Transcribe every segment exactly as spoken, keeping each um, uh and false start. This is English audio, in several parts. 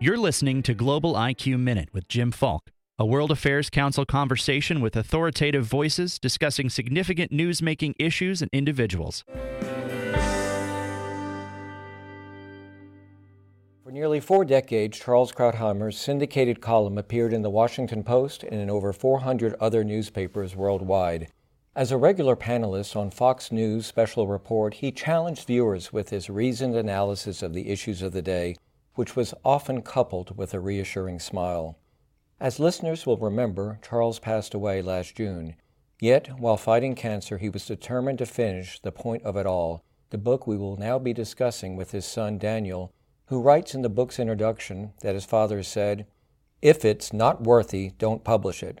You're listening to Global I Q Minute with Jim Falk, a World Affairs Council conversation with authoritative voices discussing significant news-making issues and individuals. For nearly four decades, Charles Krauthammer's syndicated column appeared in The Washington Post and in over four hundred other newspapers worldwide. As a regular panelist on Fox News Special Report, he challenged viewers with his reasoned analysis of the issues of the day, which was often coupled with a reassuring smile. As listeners will remember, Charles passed away last June. Yet, while fighting cancer, he was determined to finish The Point of It All, the book we will now be discussing with his son Daniel, who writes in the book's introduction that his father said, "If it's not worthy, don't publish it."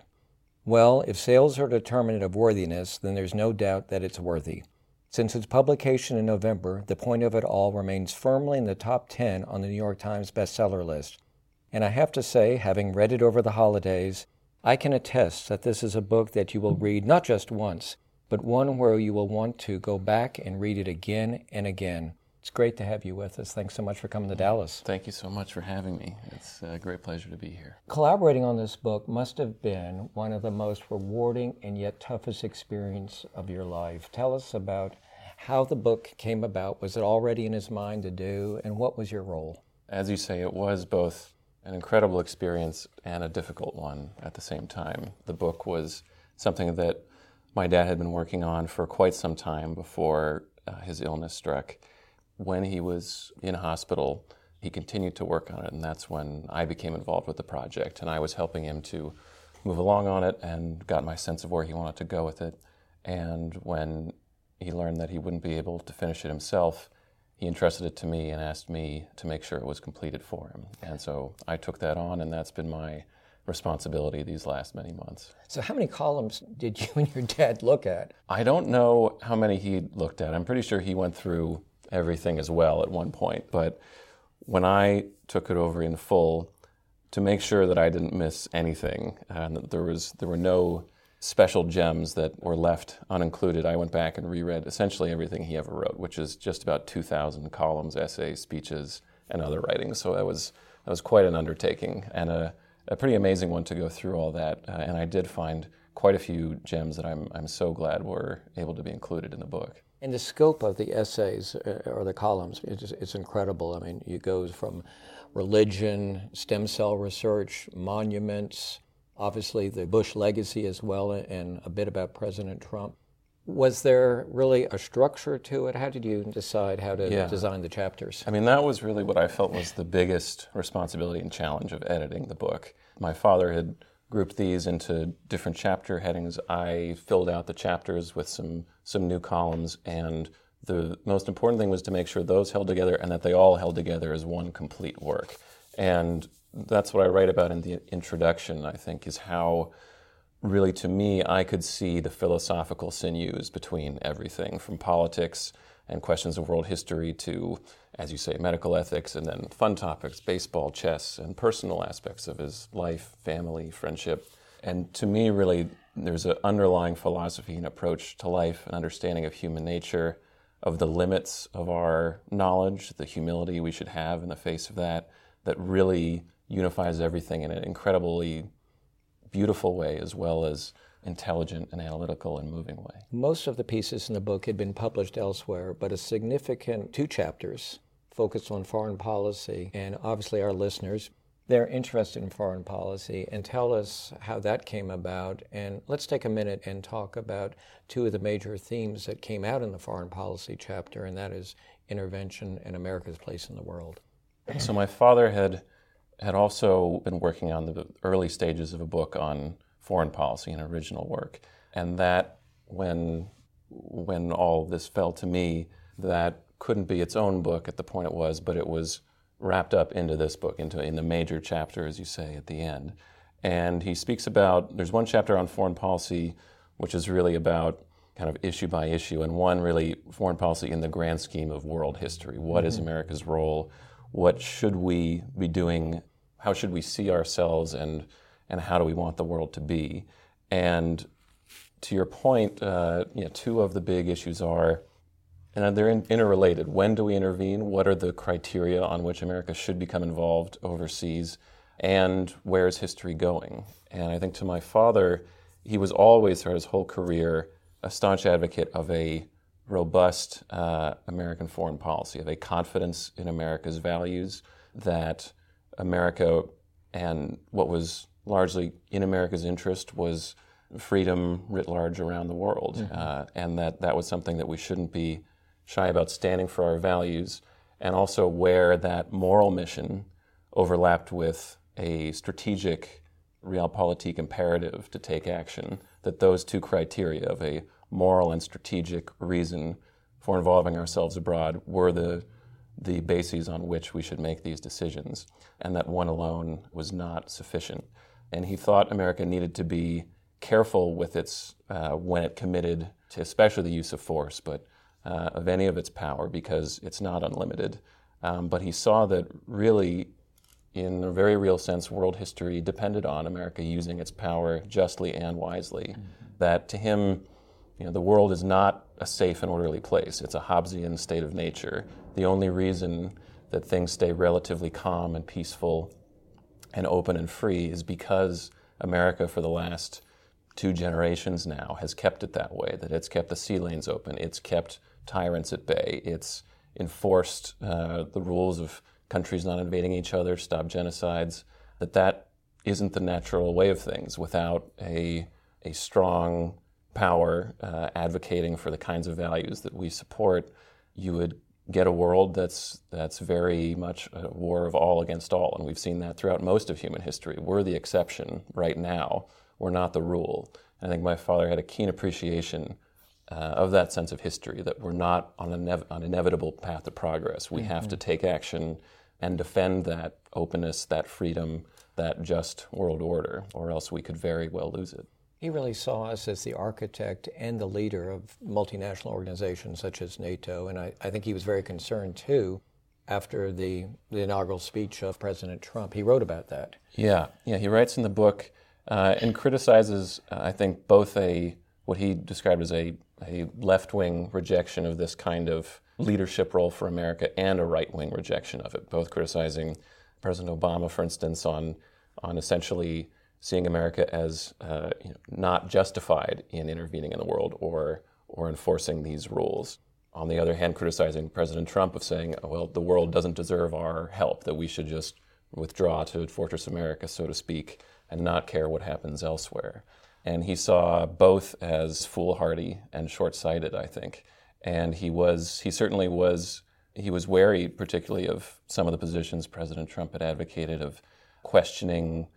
Well, if sales are a determinant of worthiness, then there's no doubt that it's worthy. Since its publication in November, The Point of It All remains firmly in the top ten on the New York Times bestseller list. And I have to say, having read it over the holidays, I can attest that this is a book that you will read not just once, but one where you will want to go back and read it again and again. It's great to have you with us. Thanks so much for coming to Dallas. Thank you so much for having me. It's a great pleasure to be here. Collaborating on this book must have been one of the most rewarding and yet toughest experience of your life. Tell us about how the book came about. Was it already in his mind to do, and what was your role? As you say, it was both an incredible experience and a difficult one at the same time. The book was something that my dad had been working on for quite some time before uh, his illness struck. When he was in hospital, he continued to work on it, and that's when I became involved with the project, and I was helping him to move along on it and got my sense of where he wanted to go with it. And when he learned that he wouldn't be able to finish it himself, he entrusted it to me and asked me to make sure it was completed for him. And so I took that on, and that's been my responsibility these last many months. So how many columns did you and your dad look at? I don't know how many he looked at. I'm pretty sure he went through everything as well at one point. But when I took it over in full, to make sure that I didn't miss anything and that there was there were no special gems that were left unincluded, I went back and reread essentially everything he ever wrote, which is just about two thousand columns, essays, speeches, and other writings. So that was that was quite an undertaking and a, a pretty amazing one to go through all that. Uh, and I did find quite a few gems that I'm I'm so glad were able to be included in the book. And the scope of the essays or the columns, it's, it's incredible. I mean, it goes from religion, stem cell research, monuments, obviously the Bush legacy as well, and a bit about President Trump. Was there really a structure to it? How did you decide how to yeah. design the chapters? I mean, that was really what I felt was the biggest responsibility and challenge of editing the book. My father had grouped these into different chapter headings. I filled out the chapters with some some new columns, and the most important thing was to make sure those held together and that they all held together as one complete work. And that's what I write about in the introduction, I think, is how really, to me, I could see the philosophical sinews between everything, from politics and questions of world history to, as you say, medical ethics, and then fun topics, baseball, chess, and personal aspects of his life, family, friendship. And to me, really, there's an underlying philosophy and approach to life, an understanding of human nature, of the limits of our knowledge, the humility we should have in the face of that, that really unifies everything in an incredibly beautiful way, as well as intelligent and analytical and moving way. Most of the pieces in the book had been published elsewhere, but a significant two chapters focused on foreign policy, and obviously our listeners, they're interested in foreign policy, and tell us how that came about. And let's take a minute and talk about two of the major themes that came out in the foreign policy chapter, and that is intervention and America's place in the world. So my father had had also been working on the early stages of a book on foreign policy and original work. And that, when when all this fell to me, that couldn't be its own book at the point it was, but it was wrapped up into this book, into in the major chapter, as you say, at the end. And he speaks about, there's one chapter on foreign policy, which is really about kind of issue by issue, and one really foreign policy in the grand scheme of world history. What mm-hmm. is America's role? What should we be doing? How should we see ourselves? And and how do we want the world to be? And to your point, uh, you know, two of the big issues are And they're in, interrelated. When do we intervene? What are the criteria on which America should become involved overseas? And where is history going? And I think to my father, he was always, throughout his whole career, a staunch advocate of a robust uh, American foreign policy, of a confidence in America's values, that America and what was largely in America's interest was freedom writ large around the world, mm-hmm. uh, and that that was something that we shouldn't be shy about, standing for our values, and also where that moral mission overlapped with a strategic realpolitik imperative to take action, that those two criteria of a moral and strategic reason for involving ourselves abroad were the the bases on which we should make these decisions, and that one alone was not sufficient. And he thought America needed to be careful with its, uh, when it committed to especially the use of force, but uh, of any of its power, because it's not unlimited. Um, but he saw that really, in a very real sense, world history depended on America using its power justly and wisely. Mm-hmm. That to him, you know, the world is not a safe and orderly place. It's a Hobbesian state of nature. The only reason that things stay relatively calm and peaceful and open and free is because America, for the last two generations now, has kept it that way, that it's kept the sea lanes open, it's kept tyrants at bay, it's enforced uh, the rules of countries not invading each other, stop genocides, that that isn't the natural way of things without a, a strong power uh, advocating for the kinds of values that we support. You would get a world that's that's very much a war of all against all, and we've seen that throughout most of human history. We're the exception right now. We're not the rule. And I think my father had a keen appreciation uh, of that sense of history, that we're not on an inev- on inevitable path of progress. We mm-hmm. have to take action and defend that openness, that freedom, that just world order, or else we could very well lose it. He really saw us as the architect and the leader of multinational organizations such as NATO, and I, I think he was very concerned, too, after the, the inaugural speech of President Trump. He wrote about that. Yeah, yeah. He writes in the book uh, and criticizes, uh, I think, both a what he described as a, a left-wing rejection of this kind of leadership role for America and a right-wing rejection of it, both criticizing President Obama, for instance, on on essentially seeing America as uh, you know, not justified in intervening in the world or or enforcing these rules. On the other hand, criticizing President Trump of saying, oh, well, the world doesn't deserve our help, that we should just withdraw to Fortress America, so to speak, and not care what happens elsewhere. And he saw both as foolhardy and short-sighted, I think. And he was, he certainly was, he was wary, particularly of some of the positions President Trump had advocated, of questioning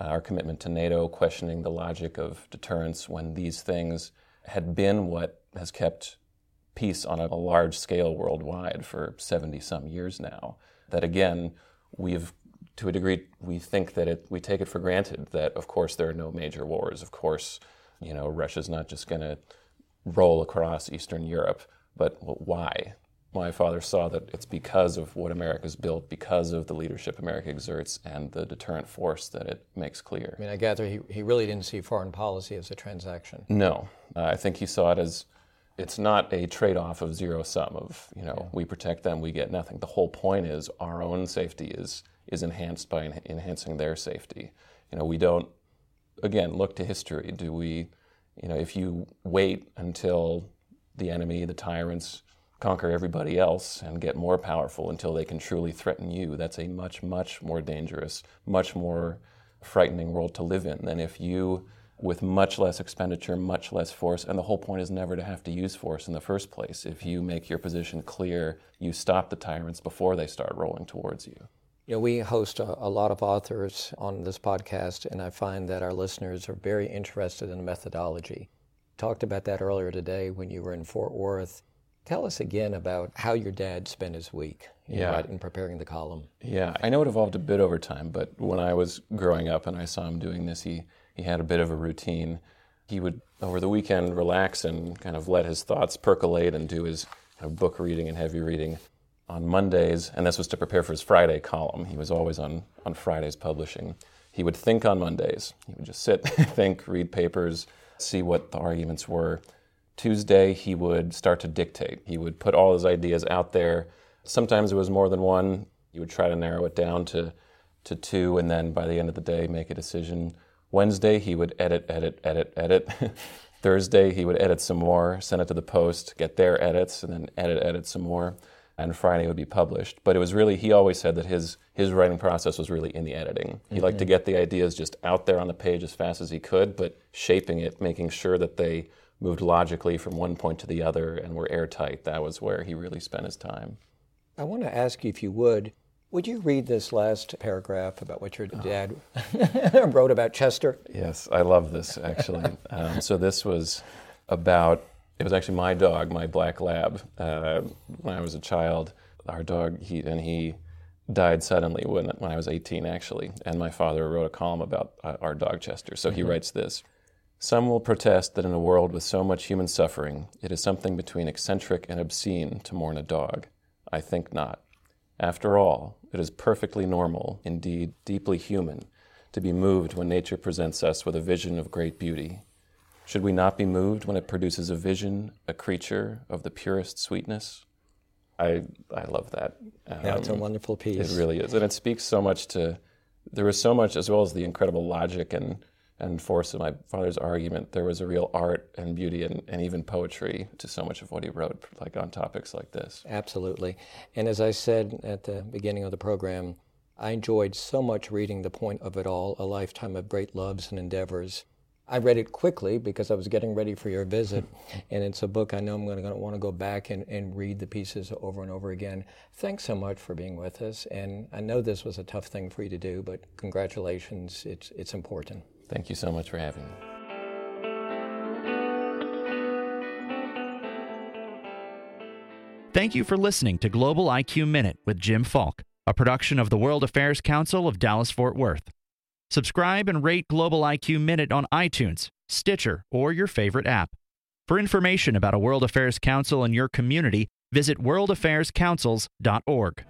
our commitment to NATO, questioning the logic of deterrence when these things had been what has kept peace on a large scale worldwide for seventy-some years now. That again, we've, to a degree, we think that it, we take it for granted that, of course, there are no major wars. Of course, you know, Russia's not just going to roll across Eastern Europe, but well, why? My father saw that it's because of what America's built, because of the leadership America exerts and the deterrent force that it makes clear. I mean, I gather he, he really didn't see foreign policy as a transaction. No. Uh, I think he saw it as, it's not a trade-off of zero sum of, you know, yeah. we protect them, we get nothing. The whole point is our own safety is is enhanced by en- enhancing their safety. You know, we don't, again, look to history. Do we, you know, if you wait until the enemy, the tyrants, conquer everybody else and get more powerful until they can truly threaten you, that's a much, much more dangerous, much more frightening world to live in than if you, with much less expenditure, much less force, and the whole point is never to have to use force in the first place. If you make your position clear, you stop the tyrants before they start rolling towards you. You know, we host a, a lot of authors on this podcast, and I find that our listeners are very interested in methodology. Talked about that earlier today when you were in Fort Worth. Tell us again about how your dad spent his week you yeah. know, right, in preparing the column. Yeah, I know it evolved a bit over time, but when I was growing up and I saw him doing this, he, he had a bit of a routine. He would, over the weekend, relax and kind of let his thoughts percolate and do his kind of book reading and heavy reading on Mondays, and this was to prepare for his Friday column. He was always on, on Fridays publishing. He would think on Mondays. He would just sit, think, read papers, see what the arguments were. Tuesday, he would start to dictate. He would put all his ideas out there. Sometimes it was more than one. He would try to narrow it down to, to two, and then by the end of the day, make a decision. Wednesday, he would edit, edit, edit, edit. Thursday, he would edit some more, send it to the Post, get their edits, and then edit, edit some more. And Friday would be published. But it was really, he always said that his his writing process was really in the editing. He mm-hmm. liked to get the ideas just out there on the page as fast as he could, but shaping it, making sure that they moved logically from one point to the other and were airtight. That was where he really spent his time. I want to ask you, if you would, would you read this last paragraph about what your dad oh. wrote about Chester? Yes, I love this, actually. um, so this was about... It was actually my dog, my black lab. Uh, when I was a child, our dog, he and he died suddenly when, when I was eighteen, actually. And my father wrote a column about uh, our dog, Chester. So mm-hmm. he writes this. Some will protest that in a world with so much human suffering, it is something between eccentric and obscene to mourn a dog. I think not. After all, it is perfectly normal, indeed deeply human, to be moved when nature presents us with a vision of great beauty. Should we not be moved when it produces a vision, a creature of the purest sweetness? I I love that. Um, yeah, it's a wonderful piece. It really is. And it speaks so much to, there was so much, as well as the incredible logic and, and force of my father's argument, there was a real art and beauty and, and even poetry to so much of what he wrote, like on topics like this. Absolutely. And as I said at the beginning of the program, I enjoyed so much reading The Point of It All, A Lifetime of Great Loves and Endeavors. I read it quickly because I was getting ready for your visit, and it's a book I know I'm going to want to go back and, and read the pieces over and over again. Thanks so much for being with us, and I know this was a tough thing for you to do, but congratulations, it's it's important. Thank you so much for having me. Thank you for listening to Global I Q Minute with Jim Falk, a production of the World Affairs Council of Dallas-Fort Worth. Subscribe and rate Global I Q Minute on iTunes, Stitcher, or your favorite app. For information about a World Affairs Council in your community, visit world affairs councils dot org.